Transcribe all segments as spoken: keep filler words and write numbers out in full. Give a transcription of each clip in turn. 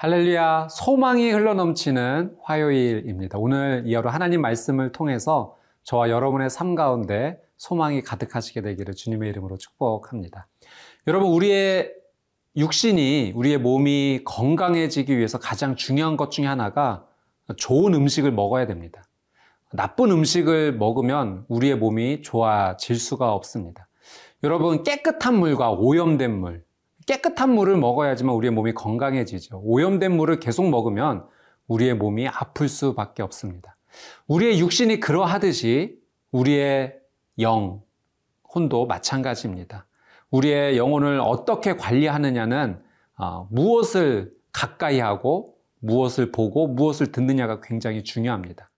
할렐루야, 소망이 흘러넘치는 화요일입니다. 오늘 이 하루 하나님 말씀을 통해서 저와 여러분의 삶 가운데 소망이 가득하시게 되기를 주님의 이름으로 축복합니다. 여러분, 우리의 육신이, 우리의 몸이 건강해지기 위해서 가장 중요한 것 중에 하나가 좋은 음식을 먹어야 됩니다. 나쁜 음식을 먹으면 우리의 몸이 좋아질 수가 없습니다. 여러분, 깨끗한 물과 오염된 물, 깨끗한 물을 먹어야지만 우리의 몸이 건강해지죠. 오염된 물을 계속 먹으면 우리의 몸이 아플 수밖에 없습니다. 우리의 육신이 그러하듯이 우리의 영, 혼도 마찬가지입니다. 우리의 영혼을 어떻게 관리하느냐는 어, 무엇을 가까이 하고 무엇을 보고 무엇을 듣느냐가 굉장히 중요합니다.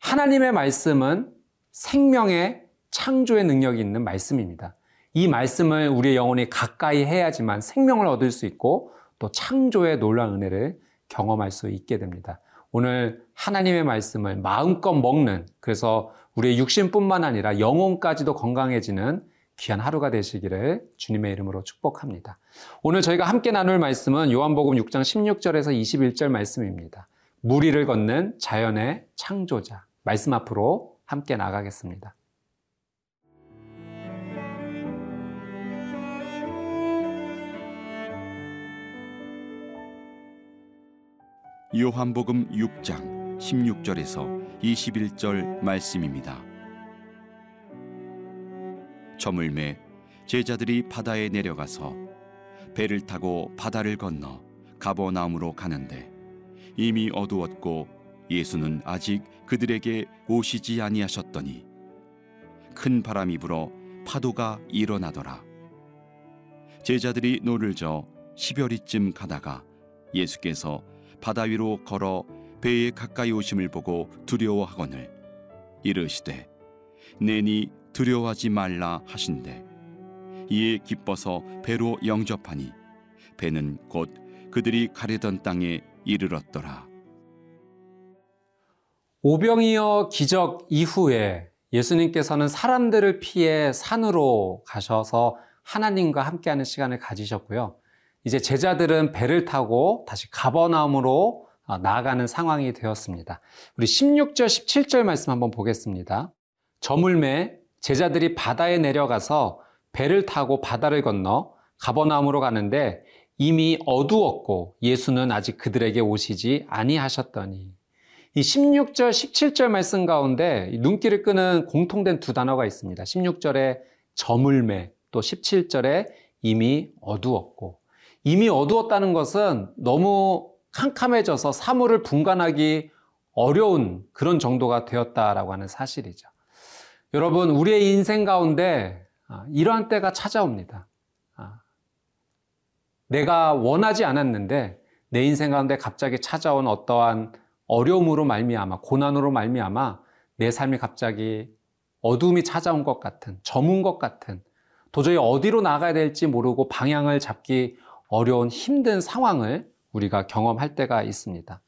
하나님의 말씀은 생명의 창조의 능력이 있는 말씀입니다. 이 말씀을 우리의 영혼이 가까이 해야지만 생명을 얻을 수 있고 또 창조의 놀라운 은혜를 경험할 수 있게 됩니다. 오늘 하나님의 말씀을 마음껏 먹는, 그래서 우리의 육신뿐만 아니라 영혼까지도 건강해지는 귀한 하루가 되시기를 주님의 이름으로 축복합니다. 오늘 저희가 함께 나눌 말씀은 요한복음 육 장 십육 절에서 이십일 절 말씀입니다. 무리를 걷는 자연의 창조자, 말씀 앞으로 함께 나가겠습니다. 요한복음 육 장 십육 절에서 이십일 절 말씀입니다. 저물매 제자들이 바다에 내려가서 배를 타고 바다를 건너 가버나움으로 가는데 이미 어두웠고 예수는 아직 그들에게 오시지 아니하셨더니 큰 바람이 불어 파도가 일어나더라. 제자들이 노를 저 십여리쯤 가다가 예수께서 바다 위로 걸어 배에 가까이 오심을 보고 두려워하거늘 이르시되 내니 두려워하지 말라 하신대 이에 기뻐서 배로 영접하니 배는 곧 그들이 가려던 땅에 이르렀더라. 오병이어 기적 이후에 예수님께서는 사람들을 피해 산으로 가셔서 하나님과 함께하는 시간을 가지셨고요. 이제 제자들은 배를 타고 다시 가버나움으로 나아가는 상황이 되었습니다. 우리 십육 절, 십칠 절 말씀 한번 보겠습니다. 저물매 제자들이 바다에 내려가서 배를 타고 바다를 건너 가버나움으로 가는데 이미 어두웠고 예수는 아직 그들에게 오시지 아니하셨더니. 이 십육 절, 십칠 절 말씀 가운데 눈길을 끄는 공통된 두 단어가 있습니다. 십육 절에 저물매, 또 십칠 절에 이미 어두웠고. 이미 어두웠다는 것은 너무 캄캄해져서 사물을 분간하기 어려운 그런 정도가 되었다라고 하는 사실이죠. 여러분, 우리의 인생 가운데 이러한 때가 찾아옵니다. 내가 원하지 않았는데 내 인생 가운데 갑자기 찾아온 어떠한 어려움으로 말미암아, 고난으로 말미암아 내 삶이 갑자기 어둠이 찾아온 것 같은, 저문 것 같은, 도저히 어디로 나가야 될지 모르고 방향을 잡기 어려운 힘든 상황을 우리가 경험할 때가 있습니다.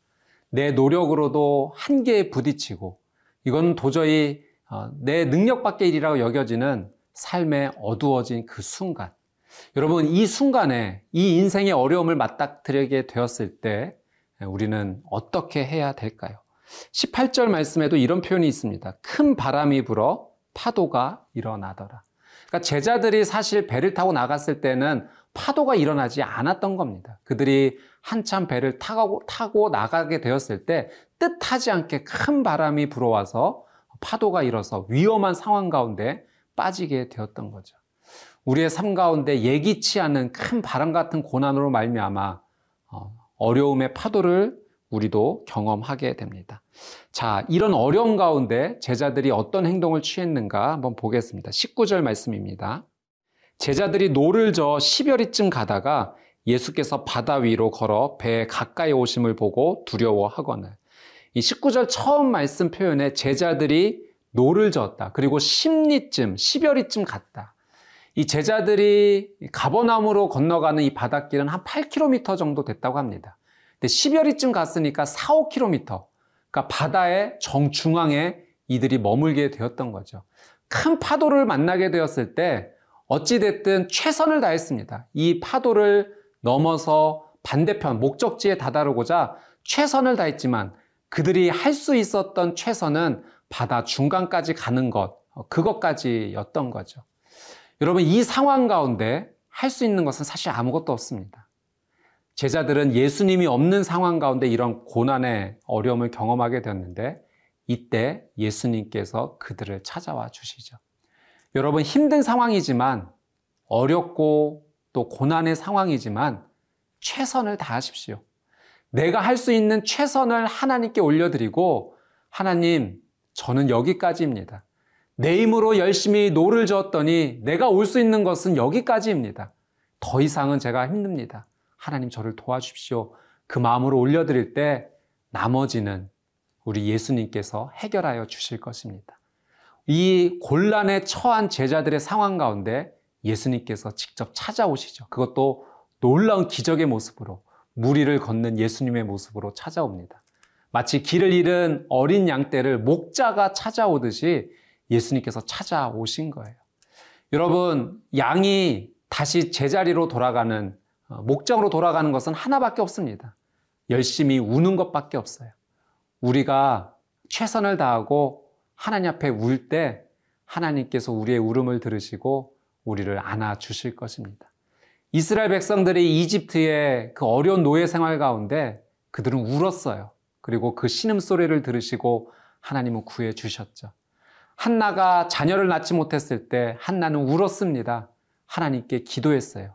내 노력으로도 한계에 부딪히고 이건 도저히 내 능력밖에 일이라고 여겨지는 삶의 어두워진 그 순간. 여러분, 이 순간에 이 인생의 어려움을 맞닥뜨리게 되었을 때 우리는 어떻게 해야 될까요? 십팔 절 말씀에도 이런 표현이 있습니다. 큰 바람이 불어 파도가 일어나더라. 그러니까 제자들이 사실 배를 타고 나갔을 때는 파도가 일어나지 않았던 겁니다. 그들이 한참 배를 타고, 타고 나가게 되었을 때 뜻하지 않게 큰 바람이 불어와서 파도가 일어서 위험한 상황 가운데 빠지게 되었던 거죠. 우리의 삶 가운데 예기치 않은 큰 바람 같은 고난으로 말미암아 어려움의 파도를 우리도 경험하게 됩니다. 자, 이런 어려움 가운데 제자들이 어떤 행동을 취했는가 한번 보겠습니다. 십구 절 말씀입니다. 제자들이 노를 저어 십여리쯤 가다가 예수께서 바다 위로 걸어 배에 가까이 오심을 보고 두려워하거늘. 이 십구 절 처음 말씀 표현에 제자들이 노를 저었다. 그리고 십리쯤, 십여리쯤 갔다. 이 제자들이 가버나움으로 건너가는 이 바닷길은 한 팔 킬로미터 정도 됐다고 합니다. 근데 십여리쯤 갔으니까 사, 오 킬로미터. 그러니까 바다의 정중앙에 이들이 머물게 되었던 거죠. 큰 파도를 만나게 되었을 때 어찌됐든 최선을 다했습니다. 이 파도를 넘어서 반대편, 목적지에 다다르고자 최선을 다했지만 그들이 할 수 있었던 최선은 바다 중간까지 가는 것, 그것까지였던 거죠. 여러분, 이 상황 가운데 할 수 있는 것은 사실 아무것도 없습니다. 제자들은 예수님이 없는 상황 가운데 이런 고난의 어려움을 경험하게 되었는데 이때 예수님께서 그들을 찾아와 주시죠. 여러분, 힘든 상황이지만 어렵고 또 고난의 상황이지만 최선을 다하십시오. 내가 할 수 있는 최선을 하나님께 올려드리고, 하나님, 저는 여기까지입니다. 내 힘으로 열심히 노를 저었더니 내가 올 수 있는 것은 여기까지입니다. 더 이상은 제가 힘듭니다. 하나님, 저를 도와주십시오. 그 마음으로 올려드릴 때 나머지는 우리 예수님께서 해결하여 주실 것입니다. 이 곤란에 처한 제자들의 상황 가운데 예수님께서 직접 찾아오시죠. 그것도 놀라운 기적의 모습으로, 무리를 걷는 예수님의 모습으로 찾아옵니다. 마치 길을 잃은 어린 양떼를 목자가 찾아오듯이 예수님께서 찾아오신 거예요. 여러분, 양이 다시 제자리로 돌아가는, 목장으로 돌아가는 것은 하나밖에 없습니다. 열심히 우는 것밖에 없어요. 우리가 최선을 다하고 하나님 앞에 울 때 하나님께서 우리의 울음을 들으시고 우리를 안아주실 것입니다. 이스라엘 백성들이 이집트의 그 어려운 노예 생활 가운데 그들은 울었어요. 그리고 그 신음소리를 들으시고 하나님은 구해주셨죠. 한나가 자녀를 낳지 못했을 때 한나는 울었습니다. 하나님께 기도했어요.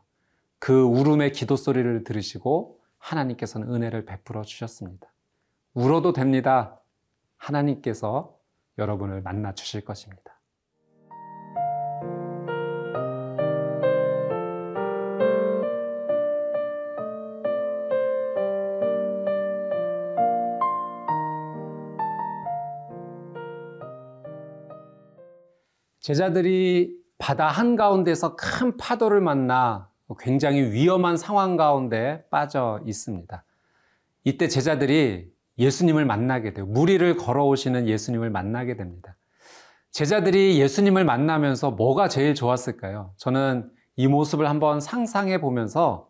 그 울음의 기도소리를 들으시고 하나님께서는 은혜를 베풀어 주셨습니다. 울어도 됩니다. 하나님께서 여러분을 만나 주실 것입니다. 제자들이 바다 한가운데서 큰 파도를 만나 굉장히 위험한 상황 가운데 빠져 있습니다. 이때 제자들이 예수님을 만나게 돼요. 무리를 걸어오시는 예수님을 만나게 됩니다. 제자들이 예수님을 만나면서 뭐가 제일 좋았을까요? 저는 이 모습을 한번 상상해 보면서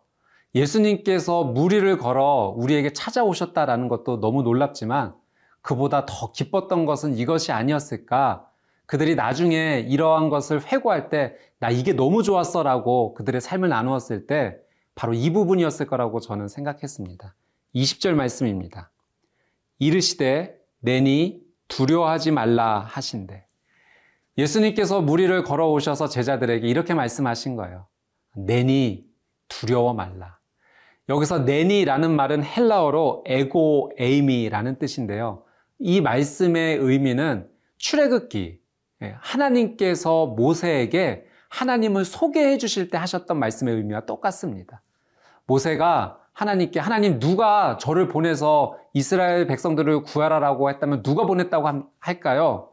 예수님께서 무리를 걸어 우리에게 찾아오셨다라는 것도 너무 놀랍지만 그보다 더 기뻤던 것은 이것이 아니었을까? 그들이 나중에 이러한 것을 회고할 때 나 이게 너무 좋았어 라고 그들의 삶을 나누었을 때 바로 이 부분이었을 거라고 저는 생각했습니다. 이십 절 말씀입니다. 이르시되 내니 두려워하지 말라 하신대. 예수님께서 무리를 걸어오셔서 제자들에게 이렇게 말씀하신 거예요. 내니 두려워 말라. 여기서 내니라는 말은 헬라어로 에고 에이미라는 뜻인데요. 이 말씀의 의미는 출애굽기, 하나님께서 모세에게 하나님을 소개해 주실 때 하셨던 말씀의 의미와 똑같습니다. 모세가 하나님께 하나님 누가 저를 보내서 이스라엘 백성들을 구하라라고 했다면 누가 보냈다고 할까요?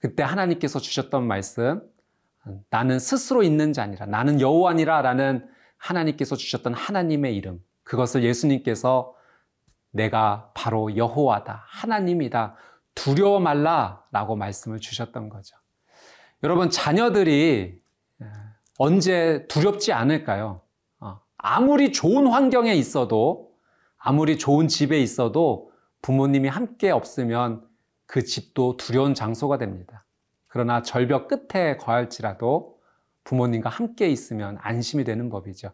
그때 하나님께서 주셨던 말씀, 나는 스스로 있는 자 아니라 나는 여호와니라 라는 하나님께서 주셨던 하나님의 이름, 그것을 예수님께서 내가 바로 여호와다, 하나님이다, 두려워 말라라고 말씀을 주셨던 거죠. 여러분, 자녀들이 언제 두렵지 않을까요? 아무리 좋은 환경에 있어도, 아무리 좋은 집에 있어도 부모님이 함께 없으면 그 집도 두려운 장소가 됩니다. 그러나 절벽 끝에 거할지라도 부모님과 함께 있으면 안심이 되는 법이죠.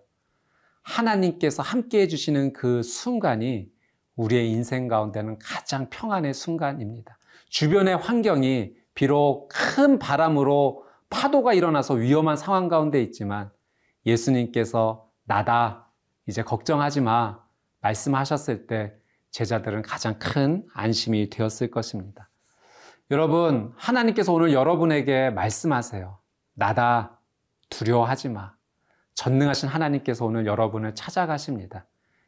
하나님께서 함께 해주시는 그 순간이 우리의 인생 가운데는 가장 평안의 순간입니다. 주변의 환경이 비록 큰 바람으로 파도가 일어나서 위험한 상황 가운데 있지만 예수님께서 나다, 이제 걱정하지 마 말씀하셨을 때 제자들은 가장 큰 안심이 되었을 것입니다. 여러분, 하나님께서 오늘 여러분에게 말씀하세요. 나다, 두려워하지 마. 전능하신 하나님께서 오늘 여러분을 찾아가십니다.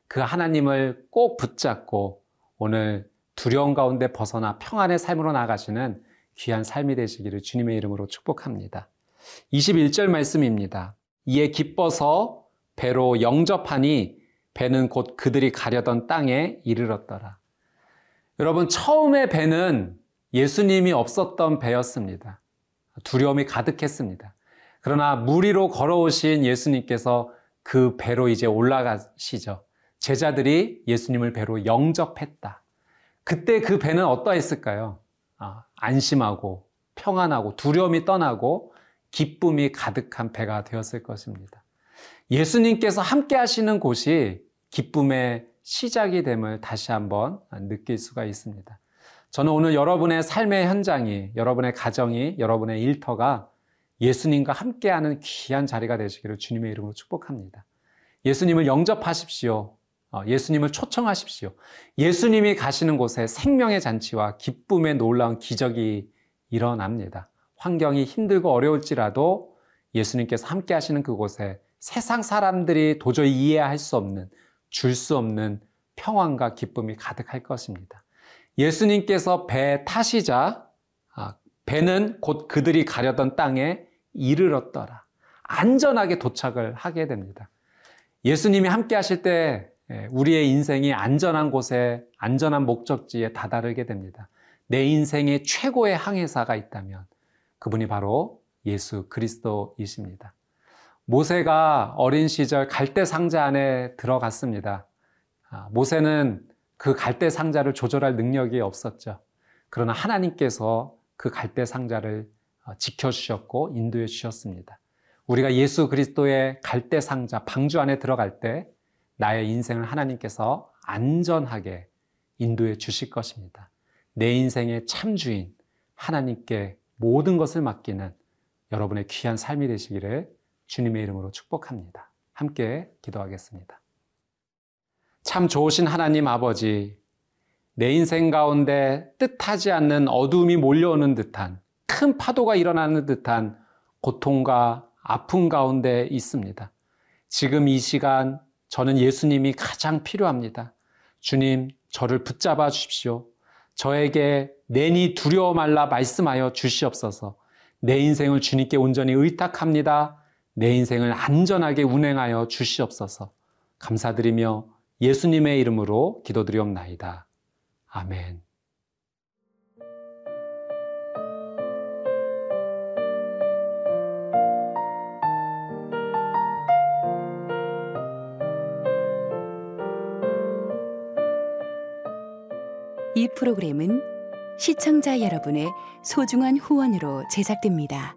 그 하나님을 꼭 붙잡고 오늘 두려움 가운데 벗어나 평안의 삶으로 나아가시는 귀한 삶이 되시기를 주님의 이름으로 축복합니다. 이십일 절 말씀입니다. 이에 기뻐서 배로 영접하니 배는 곧 그들이 가려던 땅에 이르렀더라. 여러분, 처음에 배는 예수님이 없었던 배였습니다. 두려움이 가득했습니다. 그러나 무리로 걸어오신 예수님께서 그 배로 이제 올라가시죠. 제자들이 예수님을 배로 영접했다. 그때 그 배는 어떠했을까요? 아, 안심하고 평안하고 두려움이 떠나고 기쁨이 가득한 배가 되었을 것입니다. 예수님께서 함께 하시는 곳이 기쁨의 시작이 됨을 다시 한번 느낄 수가 있습니다. 저는 오늘 여러분의 삶의 현장이, 여러분의 가정이, 여러분의 일터가 예수님과 함께하는 귀한 자리가 되시기를 주님의 이름으로 축복합니다. 예수님을 영접하십시오. 예수님을 초청하십시오. 예수님이 가시는 곳에 생명의 잔치와 기쁨의 놀라운 기적이 일어납니다. 환경이 힘들고 어려울지라도 예수님께서 함께 하시는 그곳에 세상 사람들이 도저히 이해할 수 없는, 줄 수 없는 평안과 기쁨이 가득할 것입니다. 예수님께서 배에 타시자 배는 곧 그들이 가려던 땅에 이르렀더라. 안전하게 도착을 하게 됩니다. 예수님이 함께 하실 때 우리의 인생이 안전한 곳에, 안전한 목적지에 다다르게 됩니다. 내 인생의 최고의 항해사가 있다면 그분이 바로 예수 그리스도이십니다. 모세가 어린 시절 갈대 상자 안에 들어갔습니다. 모세는 그 갈대 상자를 조절할 능력이 없었죠. 그러나 하나님께서 그 갈대 상자를 지켜주셨고 인도해 주셨습니다. 우리가 예수 그리스도의 갈대 상자, 방주 안에 들어갈 때 나의 인생을 하나님께서 안전하게 인도해 주실 것입니다. 내 인생의 참주인 하나님께 모든 것을 맡기는 여러분의 귀한 삶이 되시기를 주님의 이름으로 축복합니다. 함께 기도하겠습니다. 참 좋으신 하나님 아버지, 내 인생 가운데 뜻하지 않는 어두움이 몰려오는 듯한, 큰 파도가 일어나는 듯한 고통과 아픔 가운데 있습니다. 지금 이 시간 저는 예수님이 가장 필요합니다. 주님, 저를 붙잡아 주십시오. 저에게 내니 두려워 말라 말씀하여 주시옵소서. 내 인생을 주님께 온전히 의탁합니다. 내 인생을 안전하게 운행하여 주시옵소서. 감사드리며 예수님의 이름으로 기도드리옵나이다. 아멘. 이 프로그램은 시청자 여러분의 소중한 후원으로 제작됩니다.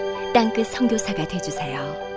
땅끝 선교사가 되어주세요.